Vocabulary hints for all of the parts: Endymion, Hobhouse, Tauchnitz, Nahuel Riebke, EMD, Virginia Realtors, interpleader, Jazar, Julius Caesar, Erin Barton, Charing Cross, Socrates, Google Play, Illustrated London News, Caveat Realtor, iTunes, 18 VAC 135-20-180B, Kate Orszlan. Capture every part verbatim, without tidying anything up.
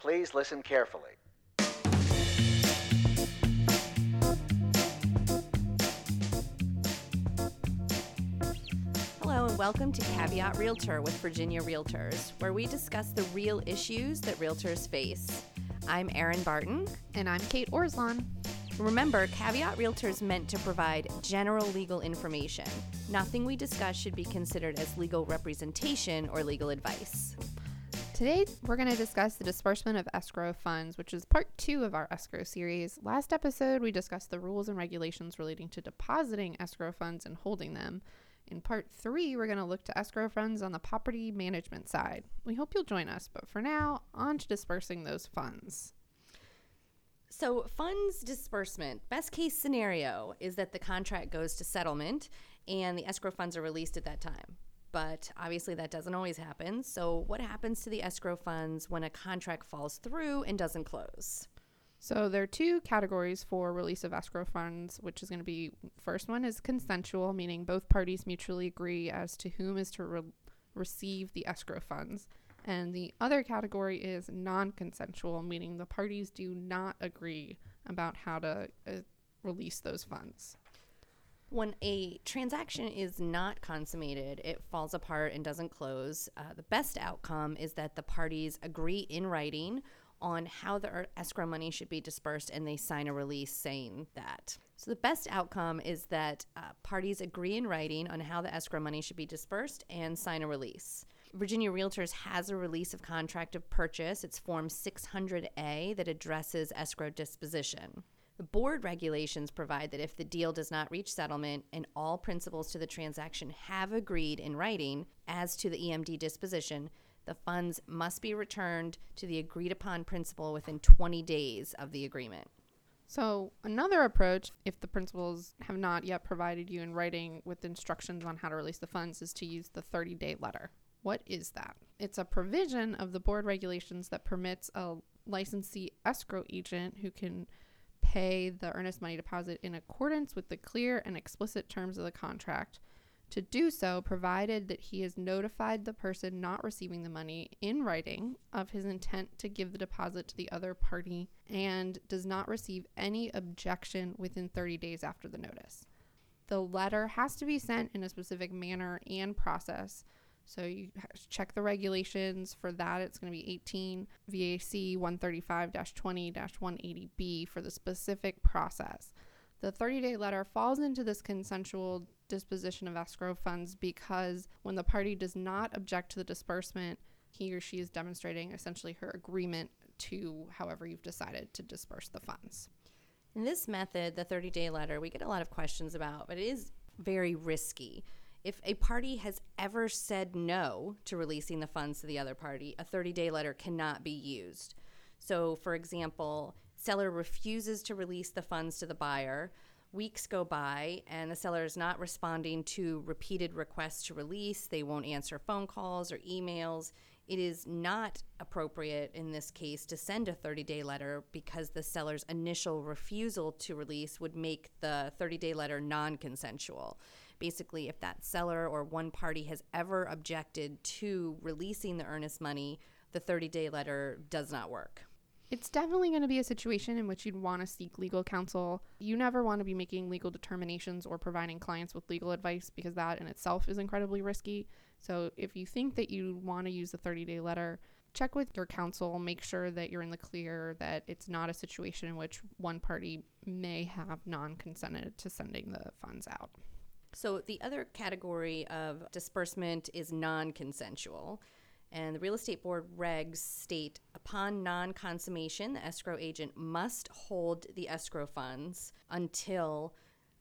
Please listen carefully. Hello and welcome to Caveat Realtor with Virginia Realtors, where we discuss the real issues that realtors face. I'm Erin Barton. And I'm Kate Orszlan. Remember, Caveat Realtor is meant to provide general legal information. Nothing we discuss should be considered as legal representation or legal advice. Today, we're going to discuss the disbursement of escrow funds, which is part two of our escrow series. Last episode, we discussed the rules and regulations relating to depositing escrow funds and holding them. In part three, we're going to look to escrow funds on the property management side. We hope you'll join us, but for now, on to dispersing those funds. So funds disbursement, best case scenario is that the contract goes to settlement and the escrow funds are released at that time. But obviously that doesn't always happen. So what happens to the escrow funds when a contract falls through and doesn't close? So there are two categories for release of escrow funds, which is going to be, first one is consensual, meaning both parties mutually agree as to whom is to re- receive the escrow funds. And the other category is non-consensual, meaning the parties do not agree about how to uh, release those funds. When a transaction is not consummated, it falls apart and doesn't close. Uh, the best outcome is that the parties agree in writing on how the escrow money should be dispersed, and they sign a release saying that. So the best outcome is that uh, parties agree in writing on how the escrow money should be dispersed and sign a release. Virginia Realtors has a release of contract of purchase. It's Form six hundred A that addresses escrow disposition. The board regulations provide that if the deal does not reach settlement and all principals to the transaction have agreed in writing as to the E M D disposition, the funds must be returned to the agreed upon principal within twenty days of the agreement. So another approach, if the principals have not yet provided you in writing with instructions on how to release the funds, is to use the thirty-day letter. What is that? It's a provision of the board regulations that permits a licensee escrow agent who can pay the earnest money deposit in accordance with the clear and explicit terms of the contract to do so, provided that he has notified the person not receiving the money in writing of his intent to give the deposit to the other party and does not receive any objection within thirty days after the notice. The letter has to be sent in a specific manner and process. So you check the regulations for that. It's going to be eighteen V A C one thirty-five dash twenty dash one eighty B for the specific process. The thirty-day letter falls into this consensual disposition of escrow funds because when the party does not object to the disbursement, he or she is demonstrating essentially her agreement to however you've decided to disperse the funds. In this method, the thirty-day letter, we get a lot of questions about, but it is very risky. If a party has ever said no to releasing the funds to the other party, a thirty-day letter cannot be used. So, for example, seller refuses to release the funds to the buyer. Weeks go by, and the seller is not responding to repeated requests to release. They won't answer phone calls or emails. It is not appropriate in this case to send a thirty-day letter because the seller's initial refusal to release would make the thirty-day letter non-consensual. Basically, if that seller or one party has ever objected to releasing the earnest money, the thirty-day letter does not work. It's definitely going to be a situation in which you'd want to seek legal counsel. You never want to be making legal determinations or providing clients with legal advice because that in itself is incredibly risky. So if you think that you want to use the thirty-day letter, check with your counsel, make sure that you're in the clear, that it's not a situation in which one party may have non-consented to sending the funds out. So the other category of disbursement is non-consensual, and the real estate board regs state upon non-consummation, the escrow agent must hold the escrow funds until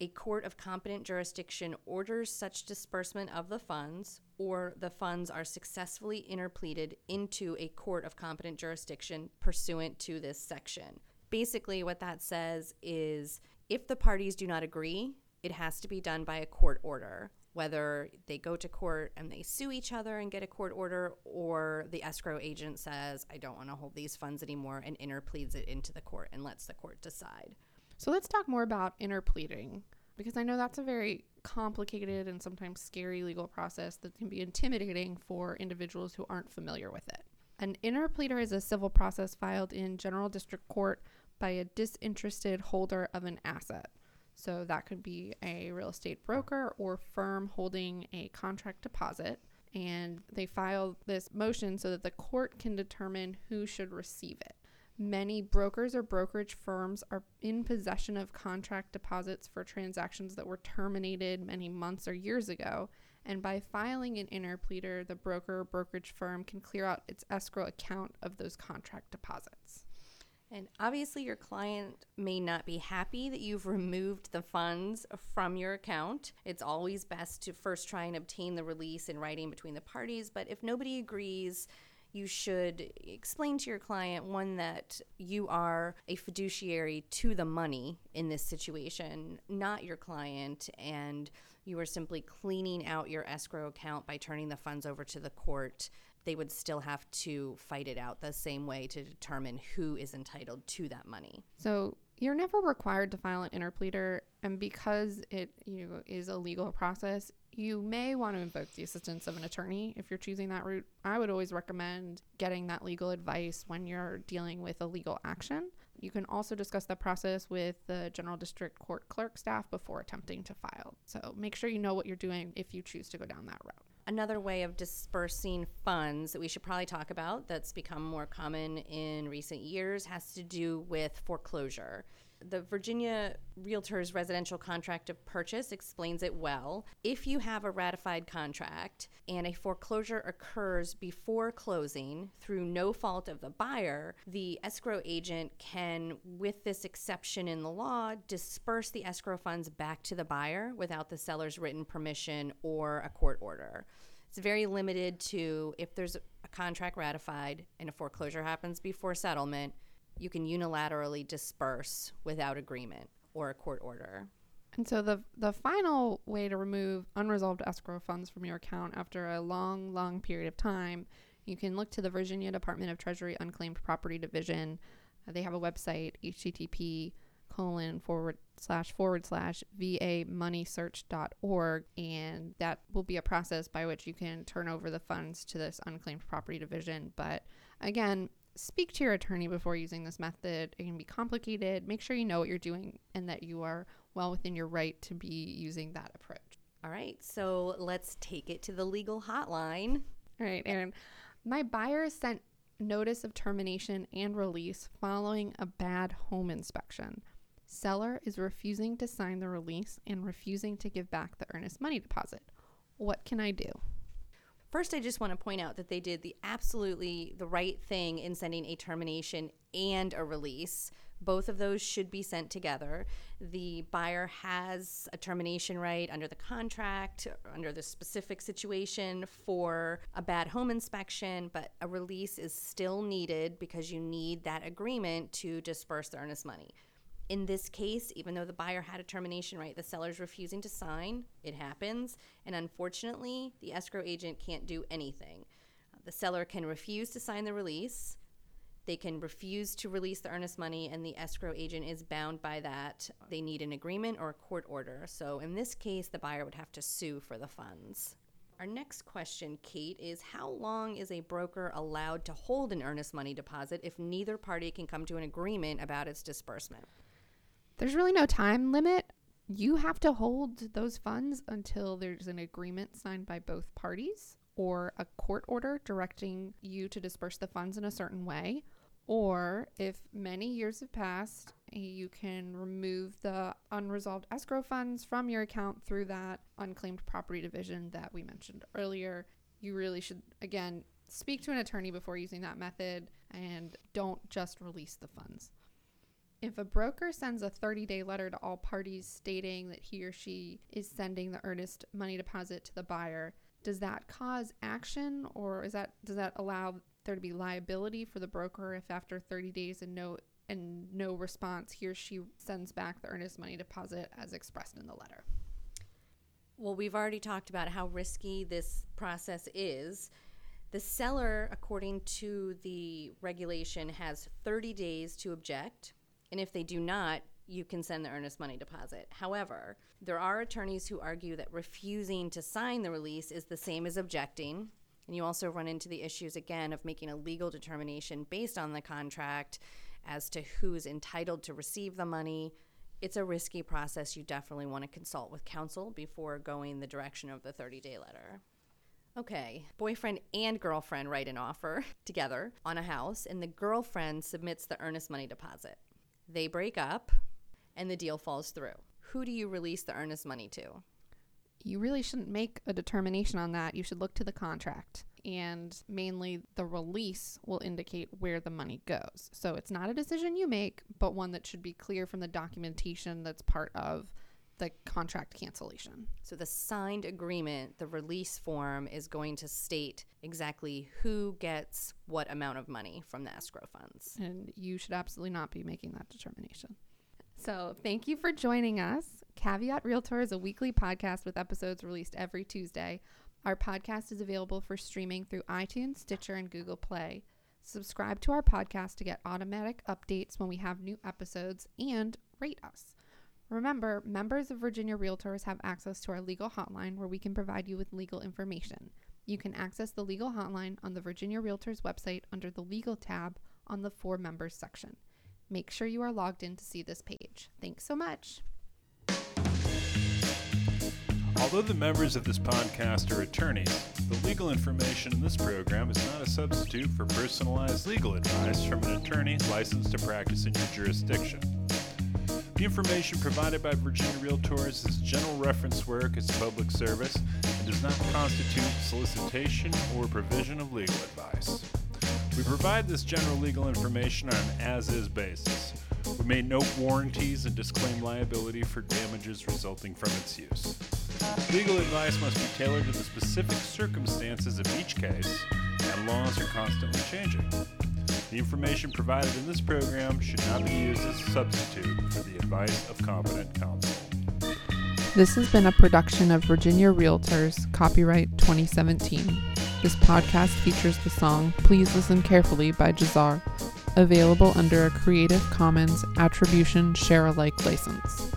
a court of competent jurisdiction orders such disbursement of the funds or the funds are successfully interpleaded into a court of competent jurisdiction pursuant to this section. Basically, what that says is if the parties do not agree, it has to be done by a court order, whether they go to court and they sue each other and get a court order, or the escrow agent says, I don't want to hold these funds anymore, and interpleads it into the court and lets the court decide. So let's talk more about interpleading, because I know that's a very complicated and sometimes scary legal process that can be intimidating for individuals who aren't familiar with it. An interpleader is a civil process filed in general district court by a disinterested holder of an asset. So that could be a real estate broker or firm holding a contract deposit. And they file this motion so that the court can determine who should receive it. Many brokers or brokerage firms are in possession of contract deposits for transactions that were terminated many months or years ago, and by filing an interpleader, the broker or brokerage firm can clear out its escrow account of those contract deposits. And obviously your client may not be happy that you've removed the funds from your account. It's always best to first try and obtain the release in writing between the parties, but if nobody agrees, you should explain to your client, one, that you are a fiduciary to the money in this situation, not your client, and you are simply cleaning out your escrow account by turning the funds over to the court. They would still have to fight it out the same way to determine who is entitled to that money. So you're never required to file an interpleader, and because it you know, is a legal process, you may want to invoke the assistance of an attorney if you're choosing that route. I would always recommend getting that legal advice when you're dealing with a legal action. You can also discuss the process with the general district court clerk staff before attempting to file. So make sure you know what you're doing if you choose to go down that route. Another way of dispersing funds that we should probably talk about that's become more common in recent years has to do with foreclosure. The Virginia Realtors Residential Contract of Purchase explains it well. If you have a ratified contract and a foreclosure occurs before closing through no fault of the buyer, the escrow agent can, with this exception in the law, disperse the escrow funds back to the buyer without the seller's written permission or a court order. It's very limited to if there's a contract ratified and a foreclosure happens before settlement, you can unilaterally disperse without agreement or a court order. And so the the final way to remove unresolved escrow funds from your account after a long, long period of time, you can look to the Virginia Department of Treasury Unclaimed Property Division. Uh, they have a website, http colon forward slash forward slash vamoneysearch.org, and that will be a process by which you can turn over the funds to this unclaimed property division. But again, speak to your attorney before using this method. It can be complicated. Make sure you know what you're doing and that you are well within your right to be using that approach. All right, so let's take it to the legal hotline. All right, Erin. My buyer sent notice of termination and release following a bad home inspection. Seller is refusing to sign the release and refusing to give back the earnest money deposit. What can I do? First, I just want to point out that they did the absolutely the right thing in sending a termination and a release. Both of those should be sent together. The buyer has a termination right under the contract, under the specific situation for a bad home inspection, but a release is still needed because you need that agreement to disperse the earnest money. In this case, even though the buyer had a termination right, the seller's refusing to sign. It happens. And unfortunately, the escrow agent can't do anything. The seller can refuse to sign the release. They can refuse to release the earnest money, and the escrow agent is bound by that. They need an agreement or a court order. So in this case, the buyer would have to sue for the funds. Our next question, Kate, is how long is a broker allowed to hold an earnest money deposit if neither party can come to an agreement about its disbursement? There's really no time limit. You have to hold those funds until there's an agreement signed by both parties or a court order directing you to disperse the funds in a certain way. Or if many years have passed, you can remove the unresolved escrow funds from your account through that unclaimed property division that we mentioned earlier. You really should, again, speak to an attorney before using that method, and don't just release the funds. If a broker sends a thirty-day letter to all parties stating that he or she is sending the earnest money deposit to the buyer, does that cause action, or is that does that allow there to be liability for the broker if after thirty days and no and no response, he or she sends back the earnest money deposit as expressed in the letter? Well, we've already talked about how risky this process is. The seller, according to the regulation, has thirty days to object. And if they do not, you can send the earnest money deposit. However, there are attorneys who argue that refusing to sign the release is the same as objecting. And you also run into the issues, again, of making a legal determination based on the contract as to who's entitled to receive the money. It's a risky process. You definitely want to consult with counsel before going the direction of the thirty-day letter. Okay, boyfriend and girlfriend write an offer together on a house, and the girlfriend submits the earnest money deposit. They break up, and the deal falls through. Who do you release the earnest money to? You really shouldn't make a determination on that. You should look to the contract. And mainly the release will indicate where the money goes. So it's not a decision you make, but one that should be clear from the documentation that's part of the contract cancellation. So the signed agreement, the release form, is going to state exactly who gets what amount of money from the escrow funds. And you should absolutely not be making that determination. So thank you for joining us. Caveat Realtor is a weekly podcast with episodes released every Tuesday. Our podcast is available for streaming through iTunes, Stitcher, and Google Play. Subscribe to our podcast to get automatic updates when we have new episodes, and rate us. Remember, members of Virginia Realtors have access to our legal hotline where we can provide you with legal information. You can access the legal hotline on the Virginia Realtors website under the Legal tab on the For Members section. Make sure you are logged in to see this page. Thanks so much. Although the members of this podcast are attorneys, the legal information in this program is not a substitute for personalized legal advice from an attorney licensed to practice in your jurisdiction. The information provided by Virginia Realtors is general reference work as public service and does not constitute solicitation or provision of legal advice. We provide this general legal information on an as-is basis. We make no warranties and disclaim liability for damages resulting from its use. Legal advice must be tailored to the specific circumstances of each case, and laws are constantly changing. The information provided in this program should not be used as a substitute for the advice of competent counsel. This has been a production of Virginia Realtors, copyright twenty seventeen. This podcast features the song Please Listen Carefully by Jazar, available under a Creative Commons Attribution Share Alike license.